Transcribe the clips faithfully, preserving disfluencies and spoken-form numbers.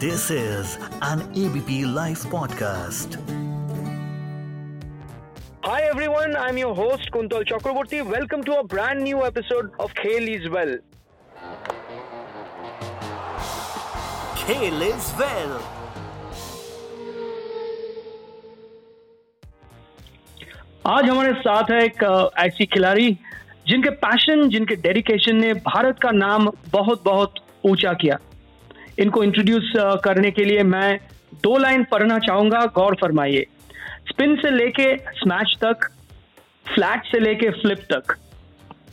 This is an ABP live podcast. Hi everyone, I'm your host Kuntal Chakraborty. Welcome to a brand new episode of Kay Lives Well. Kay Lives Well. आज हमारे साथ है एक ऐसी खिलाड़ी जिनके passion, जिनके डेडिकेशन ने भारत का नाम बहुत बहुत ऊंचा किया। इनको इंट्रोड्यूस करने के लिए मैं दो लाइन पढ़ना चाहूंगा, गौर फरमाइए। स्पिन से लेके स्मैश तक, फ्लैट से लेके फ्लिप तक,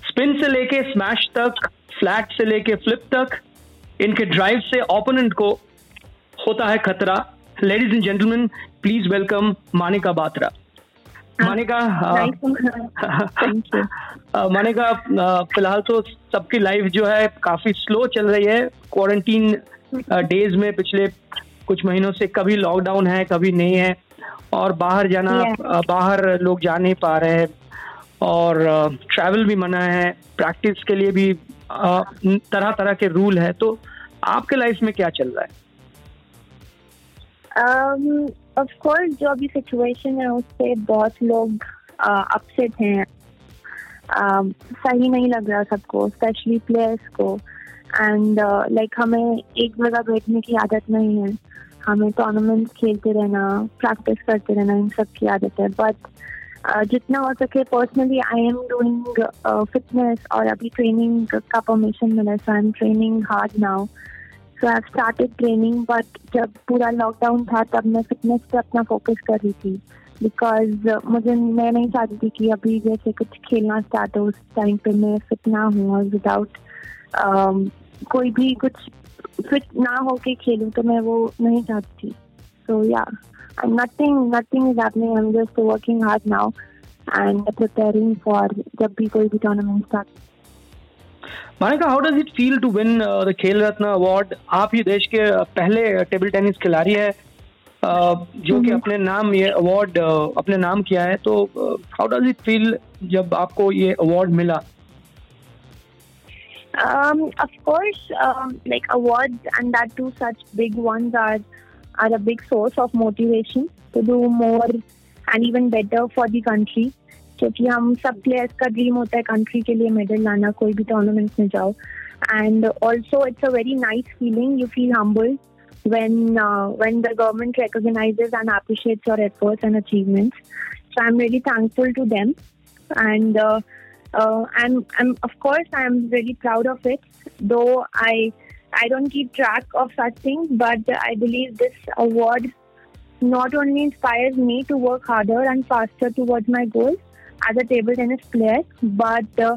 स्पिन से लेके स्मैश तक, फ्लैट से लेके फ्लिप तक, इनके ड्राइव से ओपोनेंट को होता है खतरा। Ladies and gentleman, please welcome Manika Batra. Manika Manika फिलहाल तो सबकी लाइफ जो है काफी स्लो चल रही है। क्वारंटीन डेज में पिछले कुछ महीनों से कभी लॉकडाउन है, कभी नहीं है, और बाहर जाना yeah. बाहर लोग जा नहीं पा रहे हैं, और ट्रैवल भी मना है, प्रैक्टिस के लिए भी तरह तरह के रूल है। तो आपके लाइफ में क्या चल रहा है? ऑफ um, कोर्स जो अभी सिचुएशन है उससे बहुत लोग अपसेट uh, हैं। uh, सही नहीं लग रहा सबको, स्पेशली प्लेयर्स को। एंड लाइक uh, like, हमें एक जगह बैठने की आदत नहीं है, हमें टूर्नामेंट खेलते रहना, प्रैक्टिस करते रहना, इन सब की आदत है। बट uh, जितना हो सके personally I am doing fitness, और अभी ट्रेनिंग का परमिशन मिला, so I am training hard now. So I have started training, but जब पूरा लॉकडाउन था तब मैं फिटनेस पे अपना फोकस कर रही थी, बिकॉज uh, मुझे मैं नहीं चाहती थी कि अभी जैसे कुछ खेलना स्टार्ट हो उस टाइम पे मैं फिट ना हूँ, और विदाउट uh, कोई भी कुछ फिट ना होके खेलूं, तो मैं वो नहीं चाहती थी। So yeah nothing nothing is happening, I am just working hard now and preparing for जब भी कोई भी tournament start. Manika, how does it feel to win the Khel Ratna award? आप ही देश के पहले टेबल टेनिस खिलाड़ी है जो कि अपने नाम ये अवार्ड अपने नाम किया है। तो हाउ डज इट फील जब आपको ये अवार्ड मिला? Um, of course, um, like awards and that too, such big ones are are a big source of motivation to do more and even better for the country. क्योंकि हम सब players का dream होता है country के लिए medal लाना, कोई भी tournament में जाओ। And also it's a very nice feeling. You feel humble when uh, when the government recognizes and appreciates your efforts and achievements. So I'm really thankful to them. And uh, Uh, and, and of course I am really proud of it, though I I don't keep track of such things, but I believe this award not only inspires me to work harder and faster towards my goals as a table tennis player, but uh,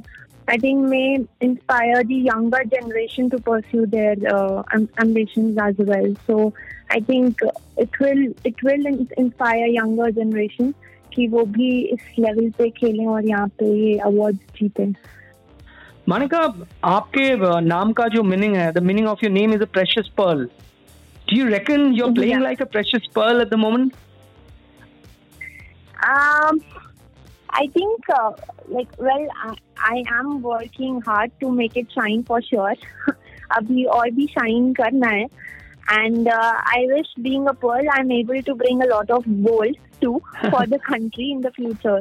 I think may inspire the younger generation to pursue their uh, ambitions as well. So I think it will it will inspire younger generation कि वो भी इस level पे खेलें और यहाँ पे ये अवार्ड जीतें। मानिका, आपके नाम का जो मीनिंग है, the meaning of your name is a precious pearl. Do you reckon you're playing yeah. like a precious pearl at the moment? Um, I think uh, like well, I, I am working hard to make it shine for sure. अभी और भी shine करना है। And uh, I wish being a pearl, I'm able to bring a lot of gold too for the country in the future.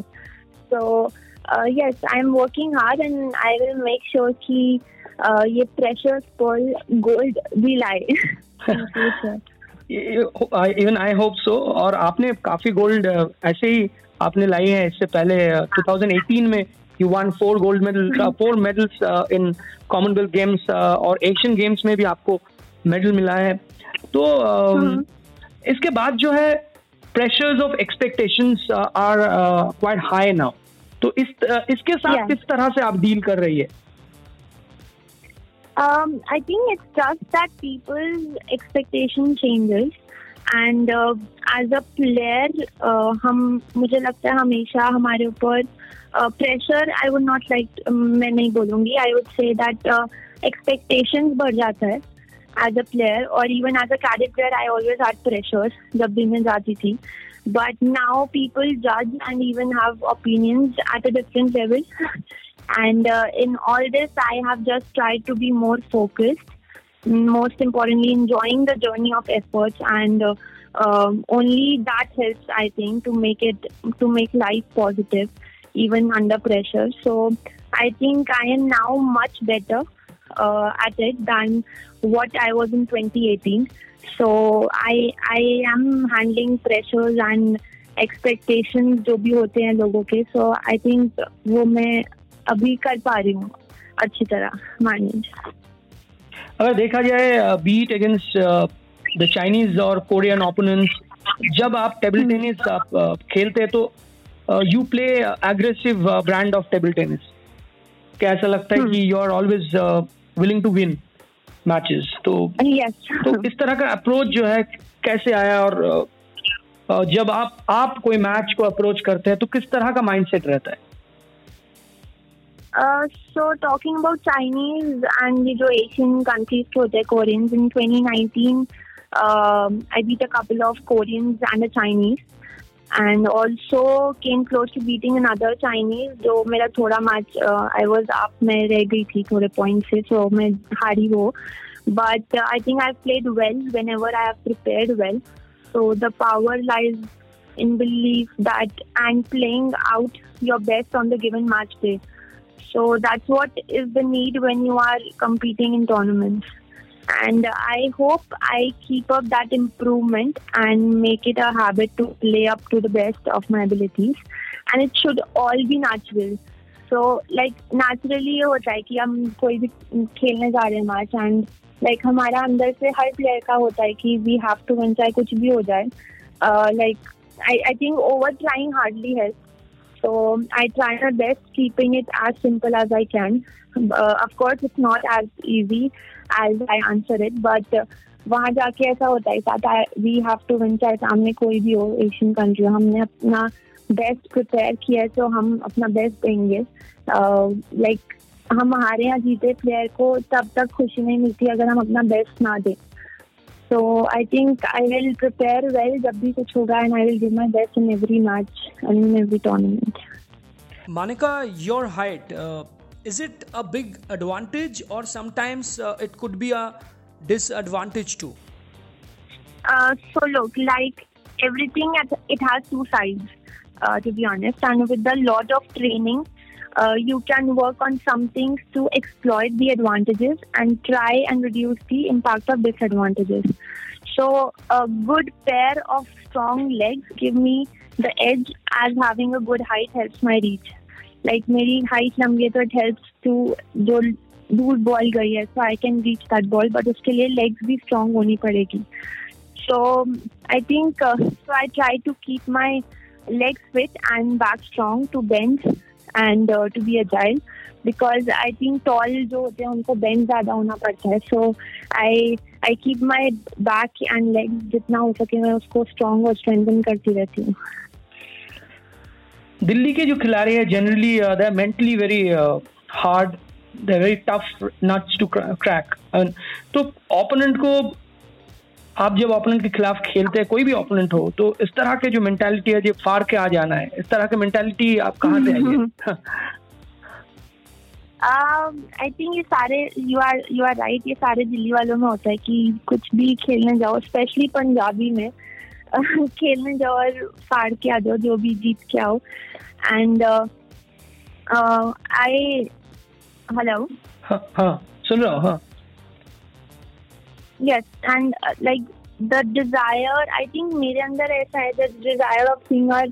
So uh, yes, I'm working hard and I will make sure कि uh, ये precious pearl gold भी लाए in future. Even I hope so. और आपने काफी gold uh, ऐसे ही आपने लाई है। इससे पहले uh, twenty eighteen में you won four gold medals, uh, four medals uh, in Commonwealth Games uh, और Asian Games में भी आपको मेडल मिला है। तो uh, इसके बाद जो है pressures of expectations are quite high now. तो इस uh, इसके साथ yeah. किस तरह से आप डील कर रही है? I think it's just that people's expectation changes and as a player हम मुझे लगता है हमेशा हमारे ऊपर pressure, I would not like मैं नहीं बोलूँगी, I would say that expectations बढ़ जाता है as a player, or even as a cadet player I always had pressure जब भी मैं जाती थी, but now people judge and even have opinions at a different level and uh, in all this I have just tried to be more focused most importantly, enjoying the journey of efforts, and uh, um, only that helps, I think, to make it, to make life positive, even under pressure. So I think I am now much better uh, at it than what I was in twenty eighteen. So I I am handling pressures and expectations जो भी होते हैं लोगों के. So I think वो मैं अभी कर पा रही हूँ अच्छी तरह manage. अगर देखा जाए बीट अगेंस्ट द चाइनीज और कोरियन ओपोनेंट्स, जब आप टेबल टेनिस आप uh, खेलते हैं तो you play aggressive brand of table tennis. क्या ऐसा लगता है कि you are always willing to win matches? तो तो इस तरह का अप्रोच जो है कैसे आया, और uh, जब आप आप कोई मैच को अप्रोच करते हैं तो किस तरह का माइंडसेट रहता है? Uh, so talking about Chinese and the Asian countries to their Koreans, in twenty nineteen, um, I beat a couple of Koreans and a Chinese, and also came close to beating another Chinese. जो मेरा थोड़ा match, uh, I was up, मैं रह गई थी थोड़े points से, so मैं हारी हो. But uh, I think I've played well whenever I have prepared well. So the power lies in belief that and playing out your best on the given match day. So that's what is the need when you are competing in tournaments. And I hope I keep up that improvement and make it a habit to play up to the best of my abilities. And it should all be natural. So like naturally ये होता है कि हम कोई भी खेलने जा रहे हैं मैच, and like हमारा अंदर से हर प्लेयर का होता है कि we have to win, चाहे कुछ भी हो जाए. uh, like I, I think over trying hardly helps. So I try my best, keeping it as simple as I can. Uh, of course, it's not as easy as I answer it, but uh, वहाँ जाके ऐसा होता है that we have to win, चाहे सामने कोई भी हो, एशियन कंट्री. हमने अपना बेस्ट प्रिपेयर किया है, तो हम अपना बेस्ट देंगे. लाइक हम हमारे यहाँ जीते प्लेयर को तब तक खुशी नहीं मिलती अगर हम अपना बेस्ट ना दें. So I think I will prepare well जब भी कुछ होगा, and I will give my best in every match and in every tournament. Manika, your height, uh, is it a big advantage, or sometimes uh, it could be a disadvantage too? Uh, so look, like everything, it has two sides, uh, to be honest. And with a lot of training, uh, you can work on some things to exploit the advantages and try and reduce the impact of disadvantages. So a good pair of strong legs give me the edge, as having a good height helps my reach. Like मेरी height लंबी है तो it helps to जो दूर ball गई है, so I can reach that ball, but उसके लिए legs भी strong होनी पड़ेगी. So I think uh, so I try to keep my legs fit and back strong to bend and uh, to be agile, because I think tall जो होते हैं उनको bend ज़्यादा होना पड़ता है. So I I keep my back and legs जितना हो सके मैं उसको strong और strengthen करती रहती हूँ. दिल्ली के जो खिलाड़ी हैं generally uh, they are mentally very uh, hard, they are very tough nuts to crack. तो opponent को आप जब opponent के खिलाफ खेलते हैं, कोई भी opponent हो, तो इस तरह के जो mentality है, जो फार के आ जाना है, इस तरह के mentality आप कहाँ से आई है? आई थिंक ये सारे you are you are right ये सारे दिल्ली वालों में होता है कि कुछ भी खेलने जाओ, स्पेशली पंजाबी में खेलने जाओ और फाड़ के आ जाओ, जो भी जीत के आओ. एंड आई हेलो हाँ सुन रहा हूँ हाँ Yes, and uh, like the desire, I think मेरे अंदर ऐसा है the desire of seeing our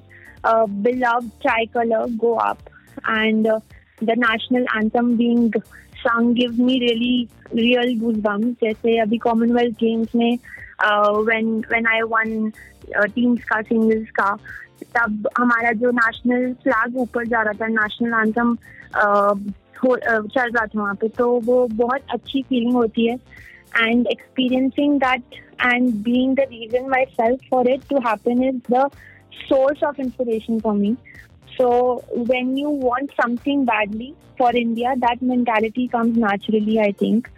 uh, beloved tricolor go up, and uh, the national anthem being sung gives me really real goosebumps. जैसे अभी Commonwealth Games में uh, when when I won uh, teams का singles का, तब हमारा जो national flag ऊपर जा रहा था, national anthem uh, हो, uh, चल रहा था वहाँ पे, तो वो बहुत अच्छी feeling होती है. And experiencing that and being the reason myself for it to happen is the source of inspiration for me. So when you want something badly for India, that mentality comes naturally, I think.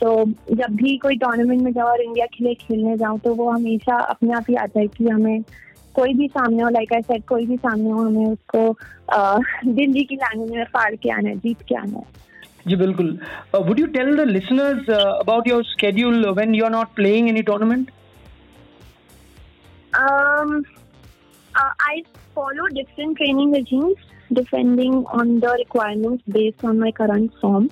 So जब भी कोई tournament में जाओ और India के लिए खेलने जाओ, तो वो हमेशा अपने आप ही आता है कि हमें कोई भी सामने हो, like I said, कोई भी सामने हो, हमें उसको दिल्ली की लैंग्वेज में फाड़ के आना है, जीत के आना है. जी बिल्कुल. Would you tell the listeners about your schedule when you are not playing any tournament? Um, uh, I follow different training regimes depending on the requirements based on my current form.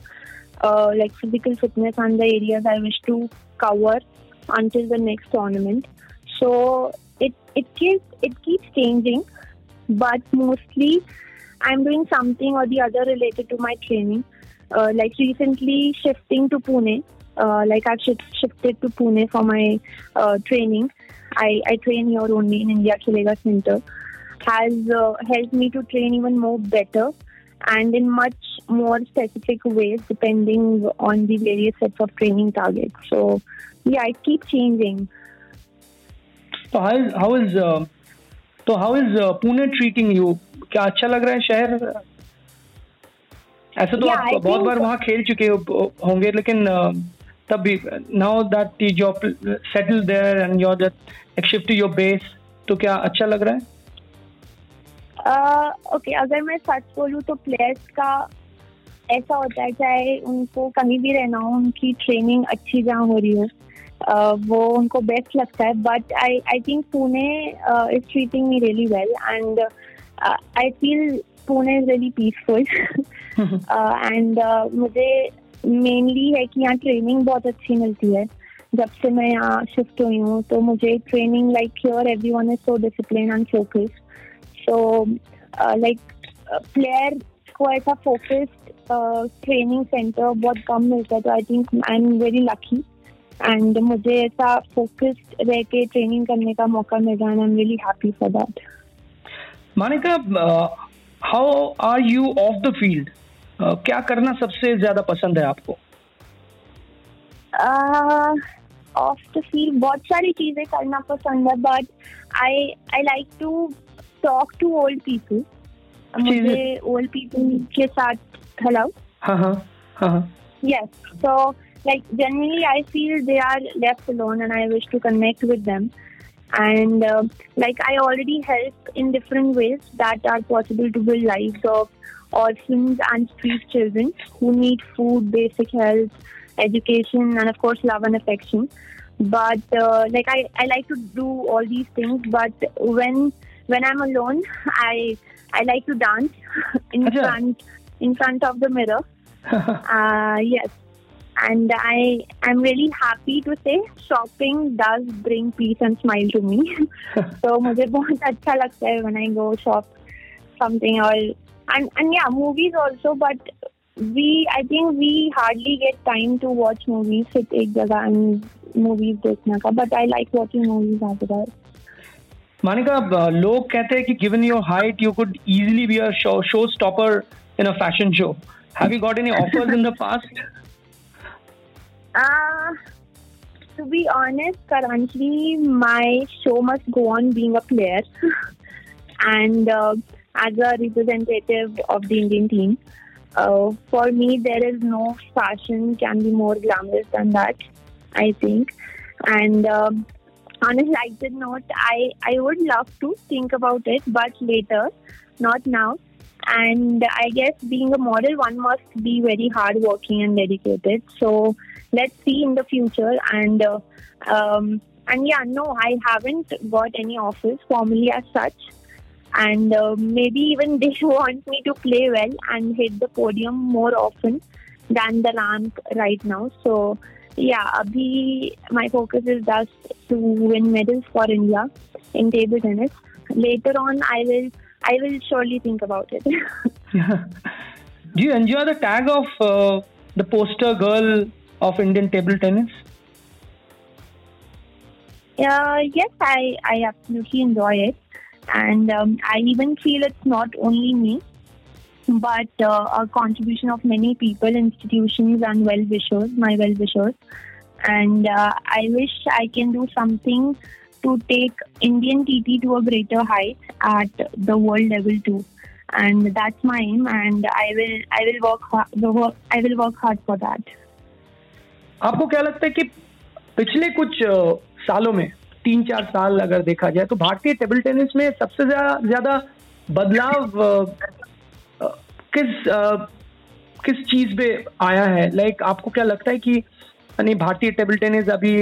Uh, like physical fitness and the areas I wish to cover until the next tournament. So it it keeps it keeps changing, but mostly I'm doing something or the other related to my training. Uh, like recently shifting to Pune. Uh, like I've sh- shifted to Pune for my uh, training. I, I train here only in India Khelega Center, has uh, helped me to train even more better and in much more specific ways depending on the various sets of training targets. So, yeah, it keeps changing. So, how, how is uh, so how is uh, Pune treating you? क्या अच्छा लग रहा है शहर? ऐसे तो आप बहुत बार वहाँ खेल चुके होंगे लेकिन now that you're settled there and you're just like shift to your base, तो क्या अच्छा लग रहा है? uh, okay, अगर मैं सच बोलूँ तो प्लेयर्स का ऐसा होता है चाहे उनको कहीं भी रहना हो उनकी ट्रेनिंग अच्छी जहाँ हो रही हो uh, वो उनको बेस्ट लगता है but I I think Pune uh, is treating me really well and uh, I feel Pune is really peaceful uh, and uh, मुझे मेनली है कि यहाँ ट्रेनिंग बहुत अच्छी मिलती है. जब से मैं यहाँ शिफ्ट हुई हूँ तो मुझे training like here everyone is so discipline and focus. So like player को ऐसा फोकस्ड ट्रेनिंग सेंटर बहुत कम मिलता है तो I think I am very lucky and मुझे ऐसा फोकस्ड रह के ट्रेनिंग करने का मौका मिल रहा है and I am really happy for that. Manika, how are you off the field? Uh, क्या करना सबसे ज्यादा पसंद है आपको? ऑफ द फील्ड बहुत सारी चीजें करना पसंद है but I I like to talk to old people. मुझे ओल्ड पीपल के साथ हेलो हाँ हाँ हाँ yes so like generally I feel they are left alone and I wish to connect with them and like I already help in different ways that are possible to build life of orphans and street children who need food, basic health, education and of course love and affection. But uh, like I, I like to do all these things but when when I'm alone I I like to dance in Achha. front in front of the mirror. uh, yes. And I am really happy to say shopping does bring peace and smile to me. So मुझे बहुत अच्छा लगता है when I go shop something or And, and yeah, movies also, but we, I think we hardly get time to watch movies, sit ek jagah and movies dekhna ka, but I like watching movies as well. Manika, uh, log kehte hai ki given your height, you could easily be a show, showstopper in a fashion show. Have you got any offers in the past? Uh, to be honest, currently my show must go on being a player. and... Uh, as a representative of the Indian team. Uh, for me, there is no fashion can be more glamorous than that, I think. And um, on a lighter note, I, I would love to think about it, but later, not now. And I guess being a model, one must be very hardworking and dedicated. So let's see in the future. And uh, um, and yeah, no, I haven't got any offers formally as such. And uh, maybe even they want me to play well and hit the podium more often than the rank right now. So, yeah, abhi my focus is just to win medals for India in table tennis. Later on, I will I will surely think about it. Yeah. Do you enjoy the tag of uh, the poster girl of Indian table tennis? Uh, yes, I, I absolutely enjoy it. And um, I even feel it's not only me, but uh, a contribution of many people, institutions and well-wishers, my well-wishers. And uh, I wish I can do something to take Indian T T to a greater height at the world level too. And that's my aim and I will, I will work hard, I will work hard for that. आपको क्या लगता है कि पिछले कुछ सालों में तीन चार साल अगर देखा जाए तो भारतीय टेबल टेनिस में सबसे ज्यादा बदलाव किस किस चीज पे आया है? लाइक like, आपको क्या लगता है कि यानी भारतीय टेबल टेनिस अभी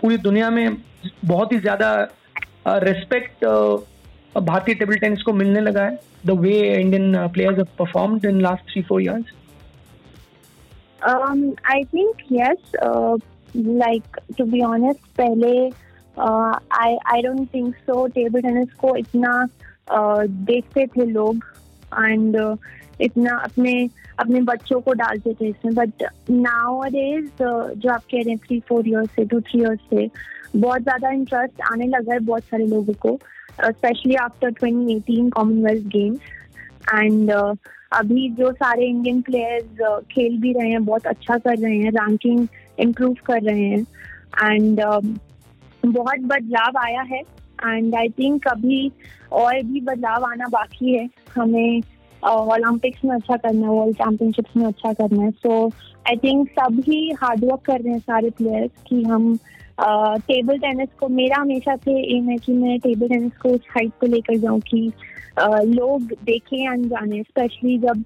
पूरी दुनिया में बहुत ही ज्यादा रेस्पेक्ट भारतीय टेबल टेनिस को मिलने लगा है, the way Indian players have performed in last three four years? I think yes, like to be honest पहले I I don't think so table tennis को इतना uh, देखते थे लोग एंड uh, इतना अपने अपने बच्चों को डालते थे इसमें, बट nowadays uh, जो आप कह रहे हैं थ्री फोर इयर्स से टू थ्री इयर्स से बहुत ज़्यादा इंटरेस्ट आने लगा है बहुत सारे लोगों को, specially after twenty eighteen Commonwealth Games. And अभी जो सारे इंडियन प्लेयर्स uh, खेल भी रहे हैं, बहुत अच्छा कर रहे हैं, रैंकिंग इम्प्रूव कर रहे हैं एंड uh, बहुत बदलाव आया है. एंड आई थिंक अभी और भी बदलाव आना बाकी है, हमें ओलंपिक्स में अच्छा करना है, वर्ल्ड चैम्पियनशिप्स में अच्छा करना है. सो आई थिंक सब ही हार्डवर्क कर रहे हैं सारे प्लेयर्स कि हम टेबल टेनिस को, मेरा हमेशा से एम है कि मैं टेबल टेनिस को उस हाइट पे लेकर जाऊँ कि लोग देखें एंड जाने. स्पेशली जब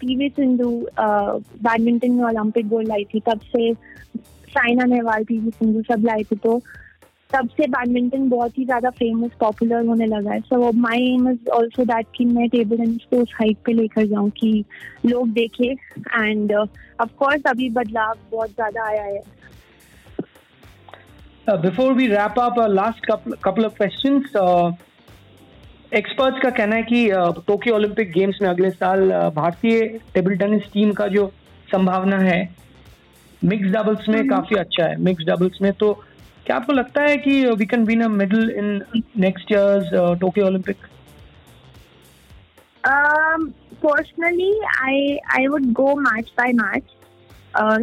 पीवी सिंधु बैडमिंटन में ओलंपिक गोल्ड लाई थी, तब से साइना नेहवाल, पीवी सिंधु सब लाई थी, तो तब से बैडमिंटन बहुत ही ज़्यादा फेमस पॉपुलर होने लगा है. So my aim is also that कि मैं टेबल टेनिस को उस हाइट पे लेकर जाऊँ कि लोग देखें एंड ऑफ कोर्स अभी बदलाव बहुत ज़्यादा आया है. Before we wrap up last couple of questions. Experts का कहना है कि टोक्यो ओलंपिक गेम्स में अगले साल भारतीय टेबल टेनिस टीम का जो संभावना है मिक्स डबल्स में काफ़ी अच्छा है, मिक्स डबल्स में. तो क्या आपको लगता है कि we can win a medal in next years Tokyo Olympic? Personally I I would go match by match,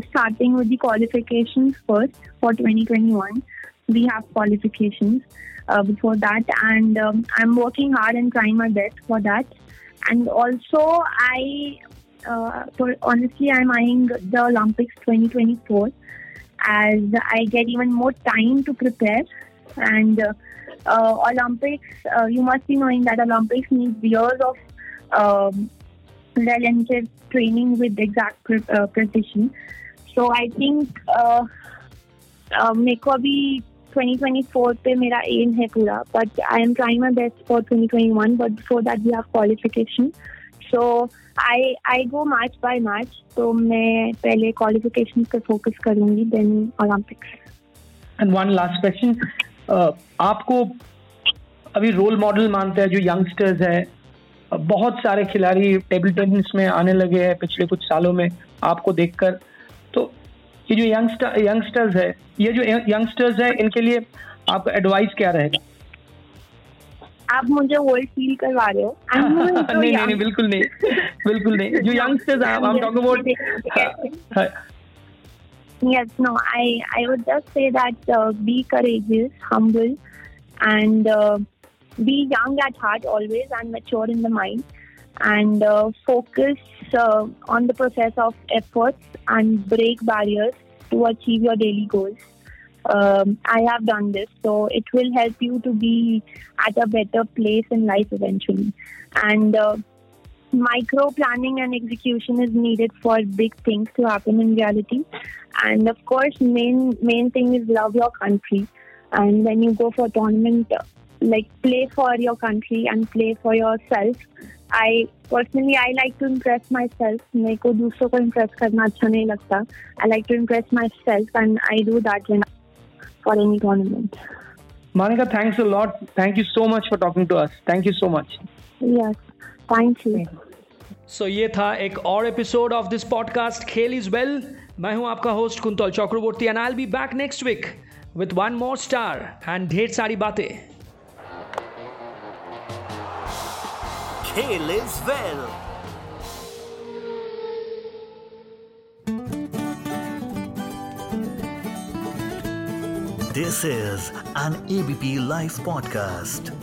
starting with the qualifications first for twenty twenty-one. We have qualifications uh, before that, and um, I'm working hard and trying my best for that. And also, I uh, honestly, I'm eyeing the Olympics twenty twenty-four as I get even more time to prepare. And uh, uh, Olympics, uh, you must be knowing that Olympics needs years of um, relentless training with exact pre- uh, precision. So I think uh, uh, मेरे को अभी twenty twenty-four पे मेरा aim है पूरा, but I am trying my best for twenty twenty-one. But before that we have qualification. So I I go match by match. So मैं पहले qualifications पे focus करूँगी, then Olympics. And one last question. Uh, आपको अभी role model मानते हैं जो youngsters है, बहुत सारे खिलाड़ी टेबल टेनिस में आने लगे हैं पिछले कुछ सालों में आपको देखकर, तो ये जो यंगस्टर यंगस्टर्स है ये जो यंगस्टर्स है इनके लिए आपका एडवाइस क्या रहेगा? आप मुझे ओल्ड फील करवा रहे हो. नहीं नहीं बिल्कुल नहीं बिल्कुल नहीं जो यंगस्टर्स आप हम talk about. Yes, no, I I would just say that be courageous, humble and be young at heart always and mature in the mind and uh, focus uh, on the process of efforts and break barriers to achieve your daily goals. Um, I have done this, so it will help you to be at a better place in life eventually. And uh, micro planning and execution is needed for big things to happen in reality. And of course, main main thing is love your country. And when you go for tournament, like play for your country and play for yourself. I personally I like to impress myself. मेरे को दूसरों को impress करना अच्छा नहीं लगता. I like to impress myself and I do that when for any tournament. Manika, thanks a lot. Thank you so much for talking to us. Thank you so much. Yes, thank you. So ये था एक और episode of this podcast Kay Lives Well. मैं हूँ आपका host Kuntal Chakraborty and I'll be back next week with one more star and ढेर सारी बातें. Kay Lives Well. This is an A B P Live podcast.